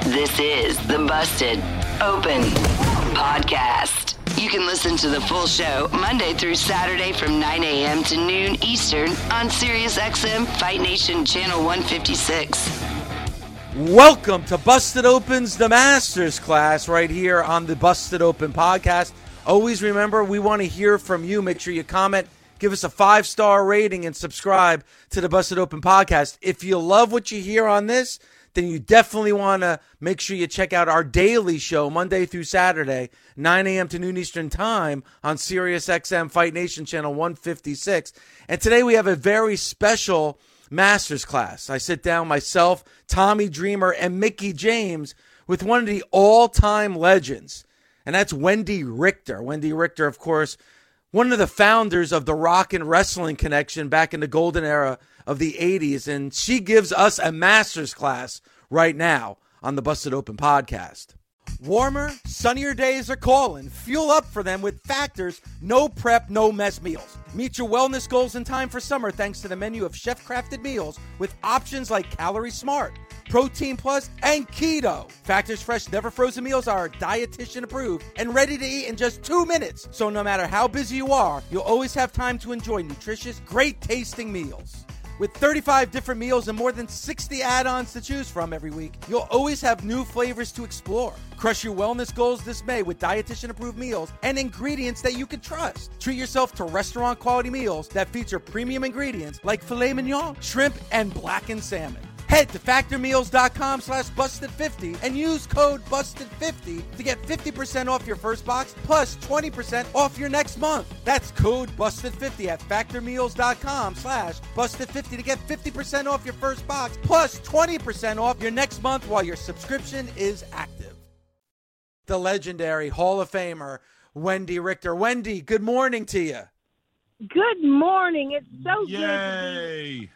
This is the Busted Open Podcast. You can listen to the full show Monday through Saturday from 9 a.m. to noon Eastern on Sirius XM Fight Nation Channel 156. Welcome to Busted Open's The Masters Class right here on the Busted Open Podcast. Always remember, we want to hear from you. Make sure you comment, give us a 5-star rating, and subscribe to the Busted Open Podcast. If you love what you hear on this, then you definitely want to make sure you check out our daily show Monday through Saturday, 9 a.m. to noon Eastern time on Sirius XM Fight Nation Channel 156. And today we have a very special master's class. I sit down myself, Tommy Dreamer, and Mickey James with one of the all-time legends, and that's Wendy Richter. Wendy Richter, of course, one of the founders of the rock and wrestling connection back in the golden era of the 80s, and she gives us a master's class right now on the Busted Open Podcast. Warmer, sunnier days are calling. Fuel up for them with Factor's no prep, no mess meals. Meet your wellness goals in time for summer thanks to the menu of chef-crafted meals with options like Calorie Smart, Protein Plus, and Keto. Factor's fresh, never frozen meals are dietitian approved and ready to eat in just 2 minutes. So no matter how busy you are, you'll always have time to enjoy nutritious, great-tasting meals. With 35 different meals and more than 60 add-ons to choose from every week, you'll always have new flavors to explore. Crush your wellness goals this May with dietitian-approved meals and ingredients that you can trust. Treat yourself to restaurant-quality meals that feature premium ingredients like filet mignon, shrimp, and blackened salmon. Head to Factormeals.com/Busted50 and use code Busted50 to get 50% off your first box plus 20% off your next month. That's code Busted50 at Factormeals.com/Busted50 to get 50% off your first box plus 20% off your next month while your subscription is active. The legendary Hall of Famer, Wendy Richter. Wendy, good morning to you. Good morning. It's so good to be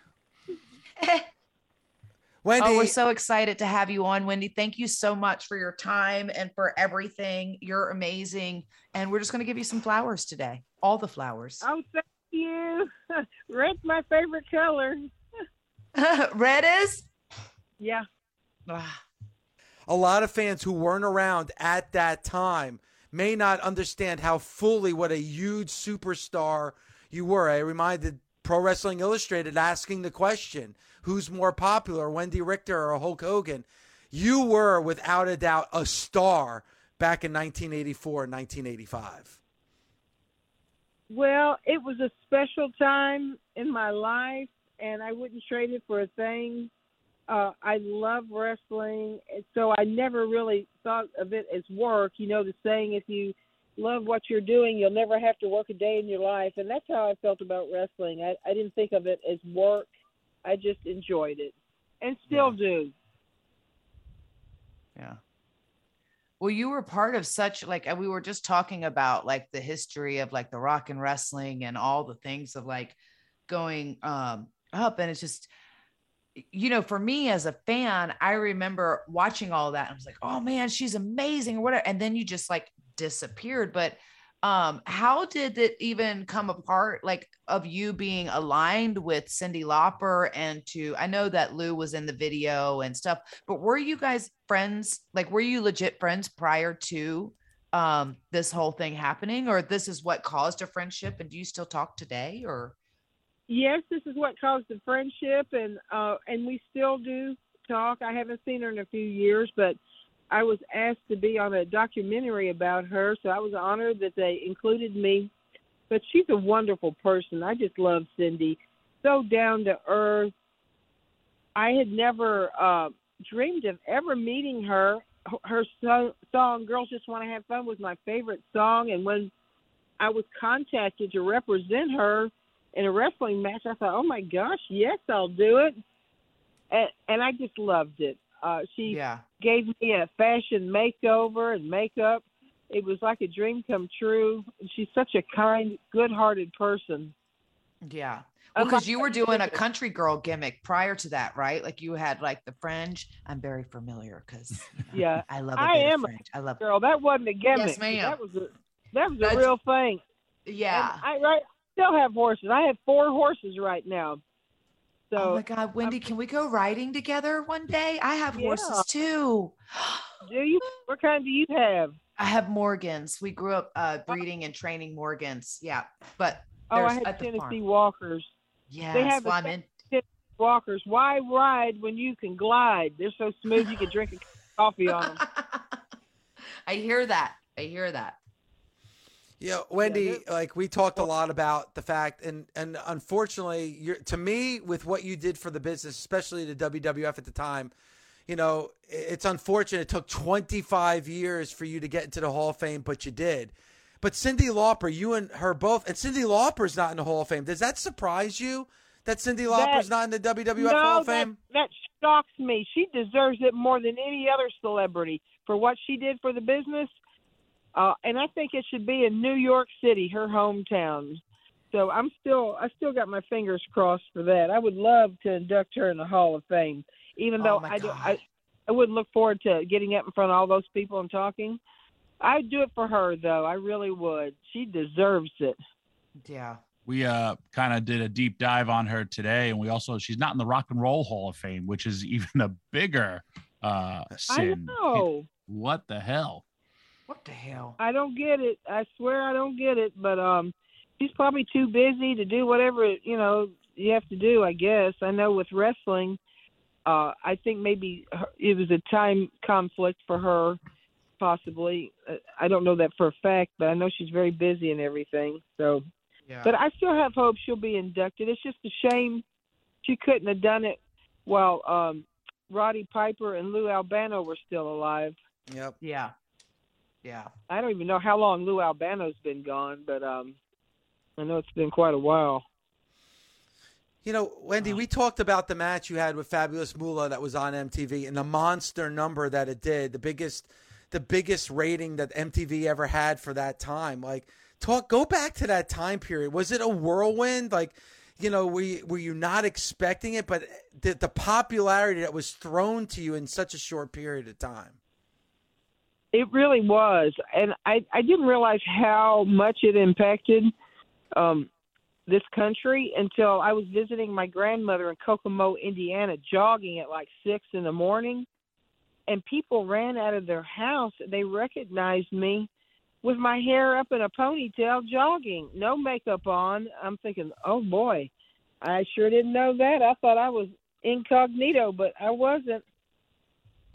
Wendy. Oh, we're so excited to have you on, Wendy. Thank you so much for your time and for everything. You're amazing. And we're just going to give you some flowers today. All the flowers. Oh, thank you. Red's my favorite color. Red is? Yeah. A lot of fans who weren't around at that time may not understand how fully what a huge superstar you were. I reminded Pro Wrestling Illustrated asking the question, who's more popular, Wendy Richter or Hulk Hogan? You were, without a doubt, a star back in 1984 and 1985. Well, it was a special time in my life, and I wouldn't trade it for a thing. I love wrestling, so I never really thought of it as work. You know the saying, if you love what you're doing, you'll never have to work a day in your life. And that's how I felt about wrestling. I didn't think of it as work. I just enjoyed it and still do. Yeah. Well, you were part of such, like, we were just talking about, like, the history of, like, the rock and wrestling and all the things of, like, going up. And it's just, you know, for me as a fan, I remember watching all that. And I was like, oh man, she's amazing or whatever. And then you just, like, disappeared. But how did it even come apart, like, of you being aligned with Cyndi Lauper and to, I know that Lou was in the video and stuff, but were you guys friends? Like, were you legit friends prior to this whole thing happening, or this is what caused a friendship? And do you still talk today, or? Yes, this is what caused the friendship, and we still do talk. I haven't seen her in a few years, but I was asked to be on a documentary about her, so I was honored that they included me. But she's a wonderful person. I just love Cyndi. So down to earth. I had never dreamed of ever meeting her. Her song, Girls Just Want to Have Fun, was my favorite song. And when I was contacted to represent her in a wrestling match, I thought, oh, my gosh, yes, I'll do it. And I just loved it. She gave me a fashion makeover and makeup. It was like a dream come true. She's such a kind, good-hearted person. Yeah. Well, because you were doing a country girl gimmick prior to that, right? Like you had like the fringe. I'm very familiar because I love it. I am fringe. I love girl. That wasn't a gimmick. Yes, ma'am. That was a real thing. Yeah. And I still have horses. I have 4 horses right now. So, oh my God, Wendy, can we go riding together one day? I have horses too. Do you? What kind do you have? I have Morgans. We grew up breeding and training Morgans. Yeah, but. Oh, I had Tennessee Walkers. Yeah, they have Tennessee Walkers. Why ride when you can glide? They're so smooth you could drink a coffee on them. I hear that. Yeah, Wendy, like we talked a lot about the fact, and unfortunately, to me, with what you did for the business, especially the WWF at the time, you know, it's unfortunate. It took 25 years for you to get into the Hall of Fame, but you did. But Cyndi Lauper, you and her both, and Cyndi Lauper's not in the Hall of Fame. Does that surprise you that Cyndi Lauper's not in the WWF Hall of Fame? That shocks me. She deserves it more than any other celebrity for what she did for the business. And I think it should be in New York City, her hometown. So I still got my fingers crossed for that. I would love to induct her in the Hall of Fame, even though I wouldn't look forward to getting up in front of all those people and talking. I'd do it for her, though. I really would. She deserves it. Yeah. We kind of did a deep dive on her today, and we also, she's not in the Rock and Roll Hall of Fame, which is even a bigger sin. I know. What the hell? I don't get it. I swear I don't get it, but she's probably too busy to do whatever, you know, you have to do, I guess. I know with wrestling, I think maybe it was a time conflict for her. Possibly. I don't know that for a fact, but I know she's very busy and everything. So, But I still have hope she'll be inducted. It's just a shame she couldn't have done it while Roddy Piper and Lou Albano were still alive. Yep. Yeah. Yeah. I don't even know how long Lou Albano's been gone, but I know it's been quite a while. You know, Wendy, we talked about the match you had with Fabulous Moolah that was on MTV and the monster number that it did, the biggest rating that MTV ever had for that time. Like go back to that time period. Was it a whirlwind? Like, you know, were you not expecting it, but the popularity that was thrown to you in such a short period of time? It really was. And I didn't realize how much it impacted this country until I was visiting my grandmother in Kokomo, Indiana, jogging at like 6 a.m. And people ran out of their house. They recognized me with my hair up in a ponytail jogging, no makeup on. I'm thinking, oh, boy, I sure didn't know that. I thought I was incognito, but I wasn't.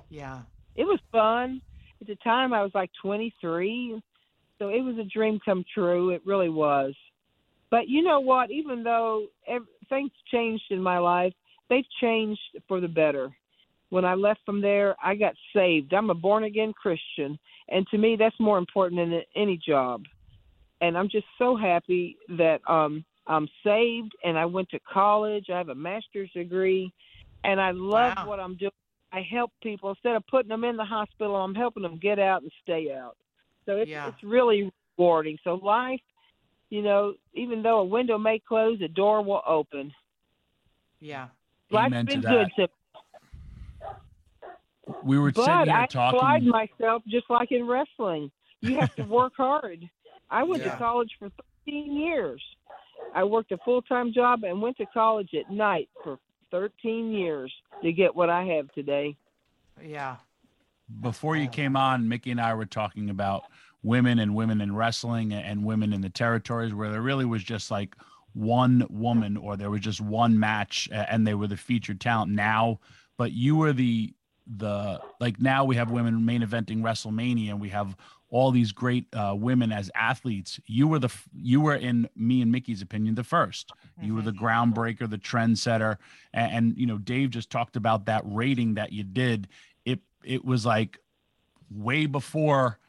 Yeah. It was fun. At the time, I was like 23. So it was a dream come true. It really was. But you know what? Even though things changed in my life, they've changed for the better. When I left from there, I got saved. I'm a born-again Christian, and to me, that's more important than any job. And I'm just so happy that I'm saved, and I went to college. I have a master's degree, and I love what I'm doing. I help people. Instead of putting them in the hospital, I'm helping them get out and stay out. So it's really rewarding. So life, you know, even though a window may close, a door will open. Yeah. Life's been good to me. We were sitting here talking. But I applied myself just like in wrestling. You have to work hard. I went to college for 13 years. I worked a full-time job and went to college at night for 13 years to get what I have today. Yeah. Before you came on, Mickey and I were talking about women in wrestling and women in the territories where there really was just like one woman or there was just one match and they were the featured talent. Now but you were the like, now we have women main eventing WrestleMania, and we have all these great women as athletes. You were, in me and Mickey's opinion, the first. You were the groundbreaker, the trendsetter, and you know, Dave just talked about that rating that you did. It was like way before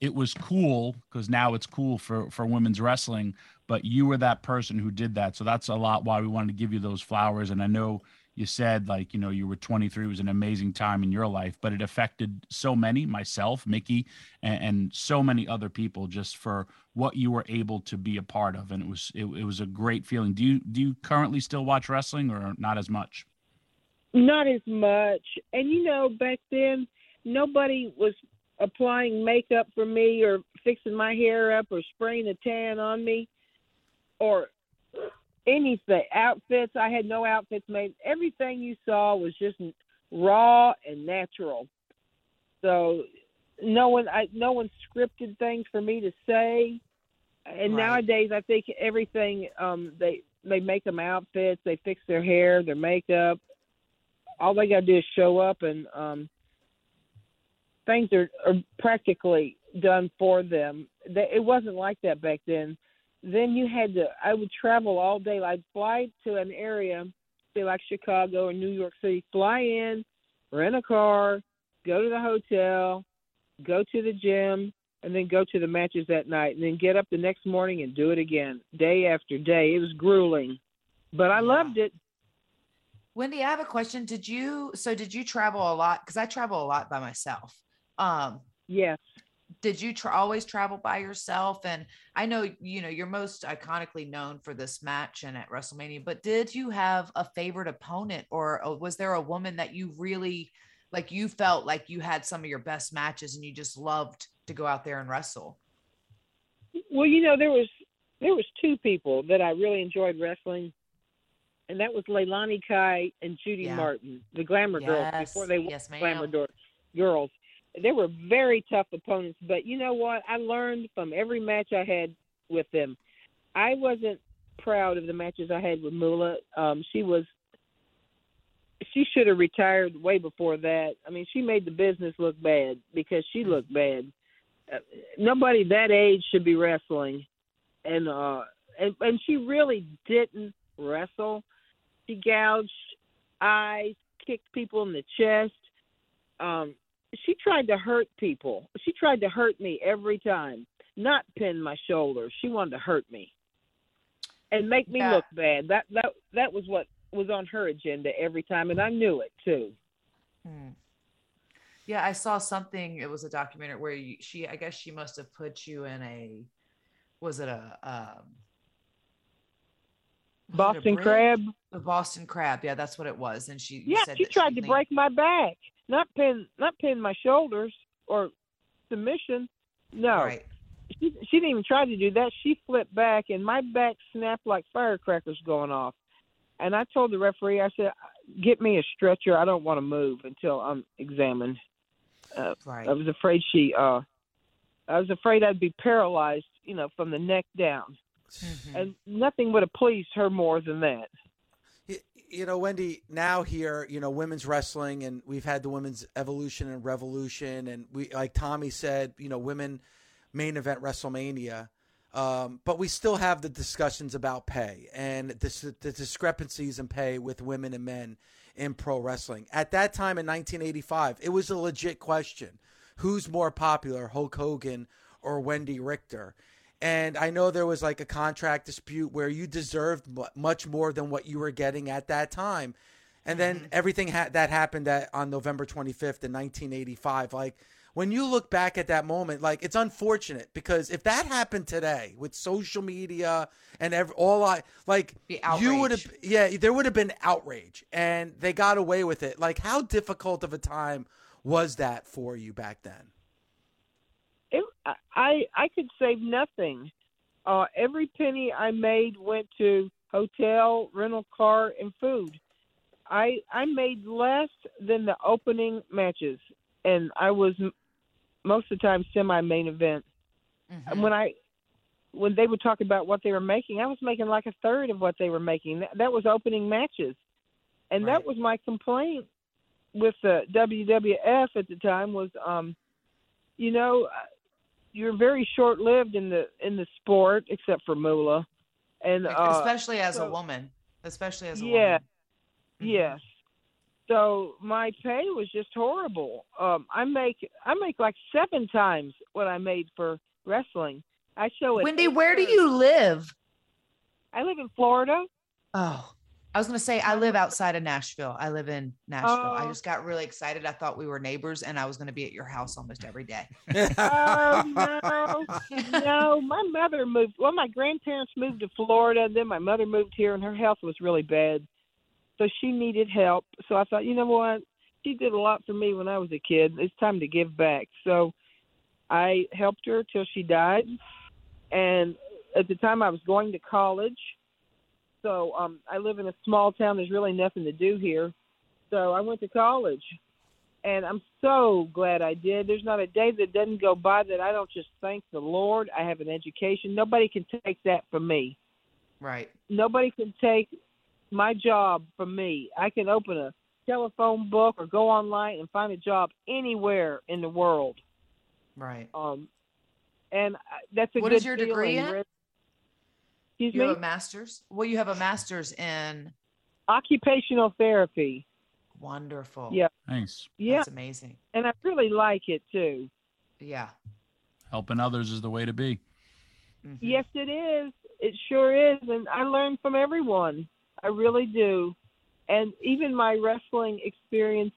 it was cool, because now it's cool for women's wrestling. But you were that person who did that, so that's a lot why we wanted to give you those flowers. And I know. You said, like, you know, you were 23, it was an amazing time in your life, but it affected so many, myself, Mickey, and so many other people, just for what you were able to be a part of. And it was a great feeling. Do you currently still watch wrestling, or not as much? Not as much. And, you know, back then, nobody was applying makeup for me or fixing my hair up or spraying a tan on me or anything. Outfits, I had no outfits made. Everything you saw was just raw and natural. So no one scripted things for me to say. And right. Nowadays, I think everything, they make them outfits, they fix their hair, their makeup. All they got to do is show up, and things are practically done for them. It wasn't like that back then. Then you had to, I would travel all day. I'd fly to an area, say like Chicago or New York City, fly in, rent a car, go to the hotel, go to the gym, and then go to the matches that night, and then get up the next morning and do it again, day after day. It was grueling, but I loved it. Wendy, I have a question. Did you travel a lot? Because I travel a lot by myself. Yes. Did you always travel by yourself? And I know, you know, you're most iconically known for this match and at WrestleMania, but did you have a favorite opponent, or was there a woman that you really, like, you felt like you had some of your best matches and you just loved to go out there and wrestle? Well, you know, there was two people that I really enjoyed wrestling, and that was Leilani Kai and Judy Martin, the Glamour Girls, before they were Glamour Girls. They were very tough opponents, but you know what? I learned from every match I had with them. I wasn't proud of the matches I had with Moolah. She should have retired way before that. I mean, she made the business look bad because she looked bad. Nobody that age should be wrestling. And she really didn't wrestle. She gouged eyes, kicked people in the chest. She tried to hurt people. She tried to hurt me every time, not pin my shoulder. She wanted to hurt me and make me look bad. That was what was on her agenda every time, and I knew it too. Yeah, I saw something. It was a documentary where I guess she must have put you in Boston Crab? The Boston Crab. Yeah, that's what it was. And she tried to break my back. Not pin my shoulders or submission. No, right. She didn't even try to do that. She flipped back, and my back snapped like firecrackers going off. And I told the referee, I said, "Get me a stretcher. I don't want to move until I'm examined." Right. I was afraid I'd be paralyzed, you know, from the neck down, and nothing would have pleased her more than that. You know, Wendy, now here, you know, women's wrestling, and we've had the women's evolution and revolution, and we, like Tommy said, you know, women main event WrestleMania, but we still have the discussions about pay and the discrepancies in pay with women and men in pro wrestling. At that time in 1985, it was a legit question. Who's more popular, Hulk Hogan or Wendy Richter? And I know there was like a contract dispute where you deserved much more than what you were getting at that time. And then everything that happened on November 25th in 1985. Like, when you look back at that moment, like, it's unfortunate, because if that happened today with social media and there would have been outrage, and they got away with it. Like, how difficult of a time was that for you back then? I could save nothing. Every penny I made went to hotel, rental car, and food. I made less than the opening matches, and I was most of the time semi-main event. Mm-hmm. When they would talk about what they were making, I was making like a third of what they were making. That was opening matches, and that was my complaint with the WWF at the time was, you know, you're very short-lived in the sport, except for Moolah, and especially as a woman, yeah, mm-hmm. Yes. So my pay was just horrible. I make like 7 times what I made for wrestling. I show it. Wendy, where do you live? I live in Florida. Oh, I was going to say I live outside of Nashville. I live in Nashville. I just got really excited. I thought we were neighbors and I was going to be at your house almost every day. Oh, no. My mother moved. Well, my grandparents moved to Florida. Then my mother moved here and her health was really bad. So she needed help. So I thought, you know what? She did a lot for me when I was a kid. It's time to give back. So I helped her till she died. And at the time I was going to college. So I live in a small town. There's really nothing to do here. So I went to college. And I'm so glad I did. There's not a day that doesn't go by that I don't just thank the Lord. I have an education. Nobody can take that from me. Right. Nobody can take my job from me. I can open a telephone book or go online and find a job anywhere in the world. Right. And that's a what good is your feeling. Degree in? Excuse you me? Have a master's? Well, you have a master's in occupational therapy. Wonderful. Yeah. Thanks. Yeah. That's amazing. And I really like it too. Yeah. Helping others is the way to be. Mm-hmm. Yes, it is. It sure is. And I learn from everyone. I really do. And even my wrestling experience,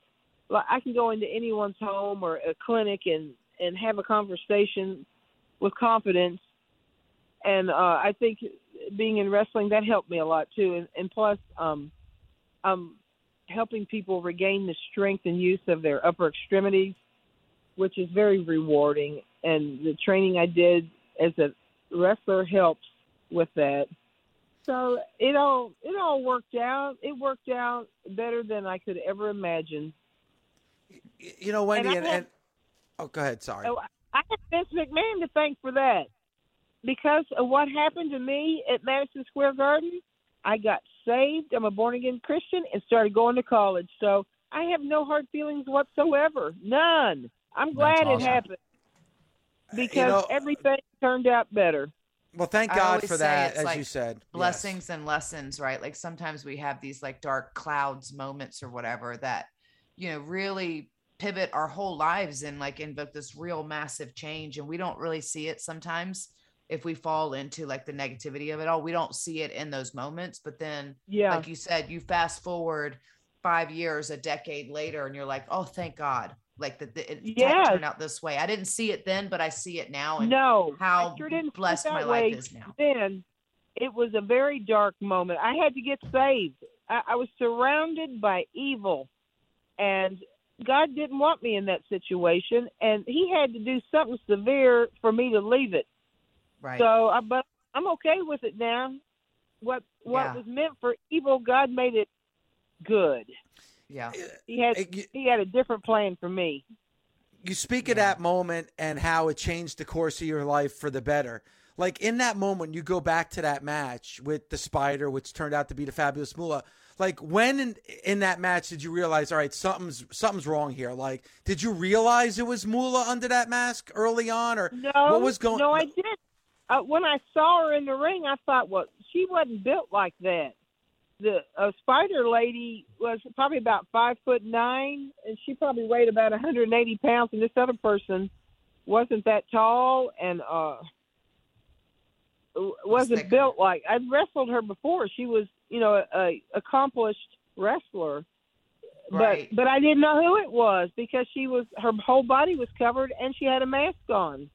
like I can go into anyone's home or a clinic and have a conversation with confidence. And I think being in wrestling, that helped me a lot, too. And plus, I'm helping people regain the strength and use of their upper extremities, which is very rewarding. And the training I did as a wrestler helps with that. So it all worked out. It worked out better than I could ever imagine. You know, Wendy, and go ahead. Sorry. I have Vince McMahon to thank for that, because of what happened to me at Madison Square Garden. I got saved. I'm a born again Christian and started going to college. So I have no hard feelings whatsoever. None. I'm glad awesome. It happened, because everything turned out better. Well, thank God for that, as like you said. Blessings yes. and lessons, right? Like sometimes we have these like dark clouds moments or whatever that, you know, really pivot our whole lives and like invoke this real massive change. And we don't really see it sometimes if we fall into like the negativity of it all. We don't see it in those moments. But then, like you said, you fast forward 5 years, a decade later, and you're like, oh, thank God. Like that it turned out this way. I didn't see it then, but I see it now. And how blessed my life is now. Then it was a very dark moment. I had to get saved. I was surrounded by evil, and God didn't want me in that situation. And He had to do something severe for me to leave it. Right. So, but I'm okay with it now. What was meant for evil, God made it good. Yeah, he had a different plan for me. You speak of that moment and how it changed the course of your life for the better. Like in that moment, you go back to that match with the Spider, which turned out to be the Fabulous Moolah. Like when in that match did you realize, all right, something's wrong here? Like, did you realize it was Moolah under that mask early on, or no, what was going? No, I didn't. When I saw her in the ring, I thought, well, she wasn't built like that. The Spider lady was probably about 5'9", and she probably weighed about 180 pounds. And this other person wasn't that tall and wasn't built like. I'd wrestled her before. She was, a accomplished wrestler, right. but I didn't know who it was because her whole body was covered and she had a mask on.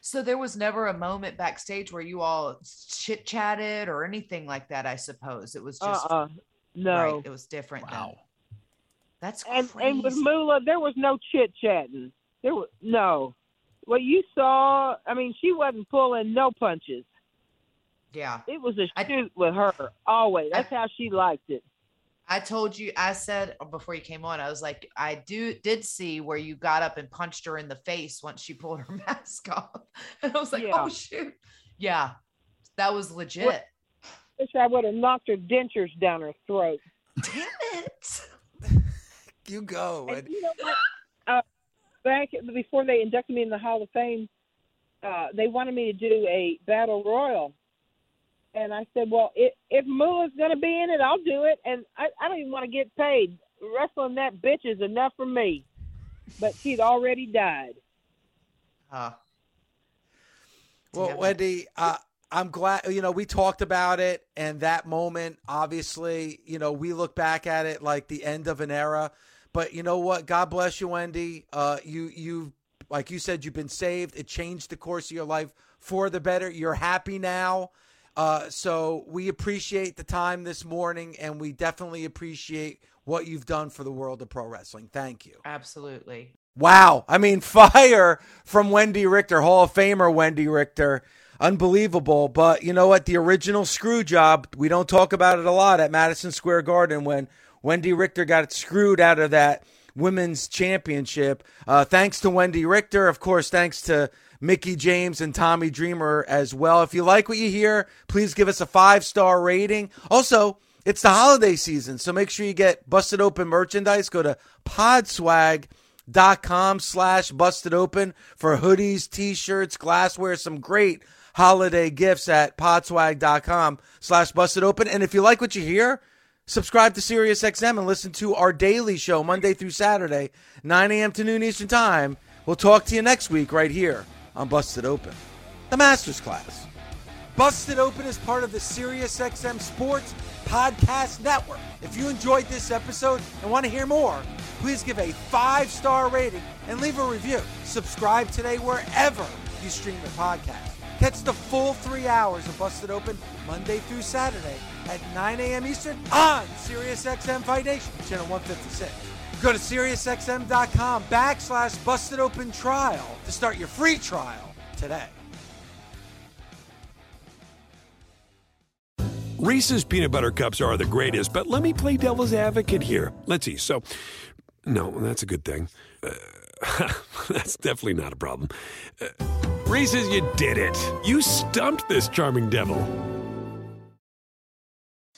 So there was never a moment backstage where you all chit chatted or anything like that. I suppose it was just no. Right, it was different. Wow, then. That's crazy. And with Moolah, there was no chit chatting. There was no. What you saw, I mean, she wasn't pulling no punches. Yeah, it was a shoot with her always. That's how she liked it. I told you, I said before you came on, I was like, I did see where you got up and punched her in the face once she pulled her mask off. And I was like, oh, shoot. Yeah, that was legit. I wish I would have knocked her dentures down her throat. Damn it. You go. And you know what? Back before they inducted me in the Hall of Fame, they wanted me to do a battle royal. And I said, well, if Moolah's going to be in it, I'll do it. And I don't even want to get paid. Wrestling that bitch is enough for me. But she'd already died. Well, yeah. Wendy, I'm glad, you know, we talked about it, and that moment, obviously, you know, we look back at it like the end of an era, but you know what? God bless you, Wendy. You like you said, you've been saved. It changed the course of your life for the better. You're happy now. So we appreciate the time this morning, and we definitely appreciate what you've done for the world of pro wrestling. Thank you. Absolutely. Wow. I mean, fire from Wendy Richter, Hall of Famer Wendy Richter. Unbelievable. But you know what? The original screw job, we don't talk about it a lot at Madison Square Garden when Wendy Richter got screwed out of that women's championship. Thanks to Wendy Richter. Of course, thanks to Mickey James and Tommy Dreamer as well. If you like what you hear, please give us a 5-star rating. Also, it's the holiday season, so make sure you get Busted Open merchandise. Go to podswag.com/Busted Open for hoodies, t-shirts, glassware, some great holiday gifts at podswag.com/Busted Open. And if you like what you hear, subscribe to Sirius XM and listen to our daily show Monday through Saturday, 9 a.m. to noon Eastern Time. We'll talk to you next week right here on Busted Open, the Masters Class. Busted Open is part of the Sirius XM Sports Podcast Network. If you enjoyed this episode and want to hear more, please give a 5-star rating and leave a review. Subscribe today wherever you stream the podcast. Catch the full 3 hours of Busted Open Monday through Saturday at 9 a.m. Eastern on Sirius XM Foundation, channel 156. Go to SiriusXM.com/Busted Open Trial to start your free trial today. Reese's Peanut Butter Cups are the greatest, but let me play devil's advocate here. Let's see. So, no, that's a good thing. That's definitely not a problem. Reese's, you did it. You stumped this charming devil.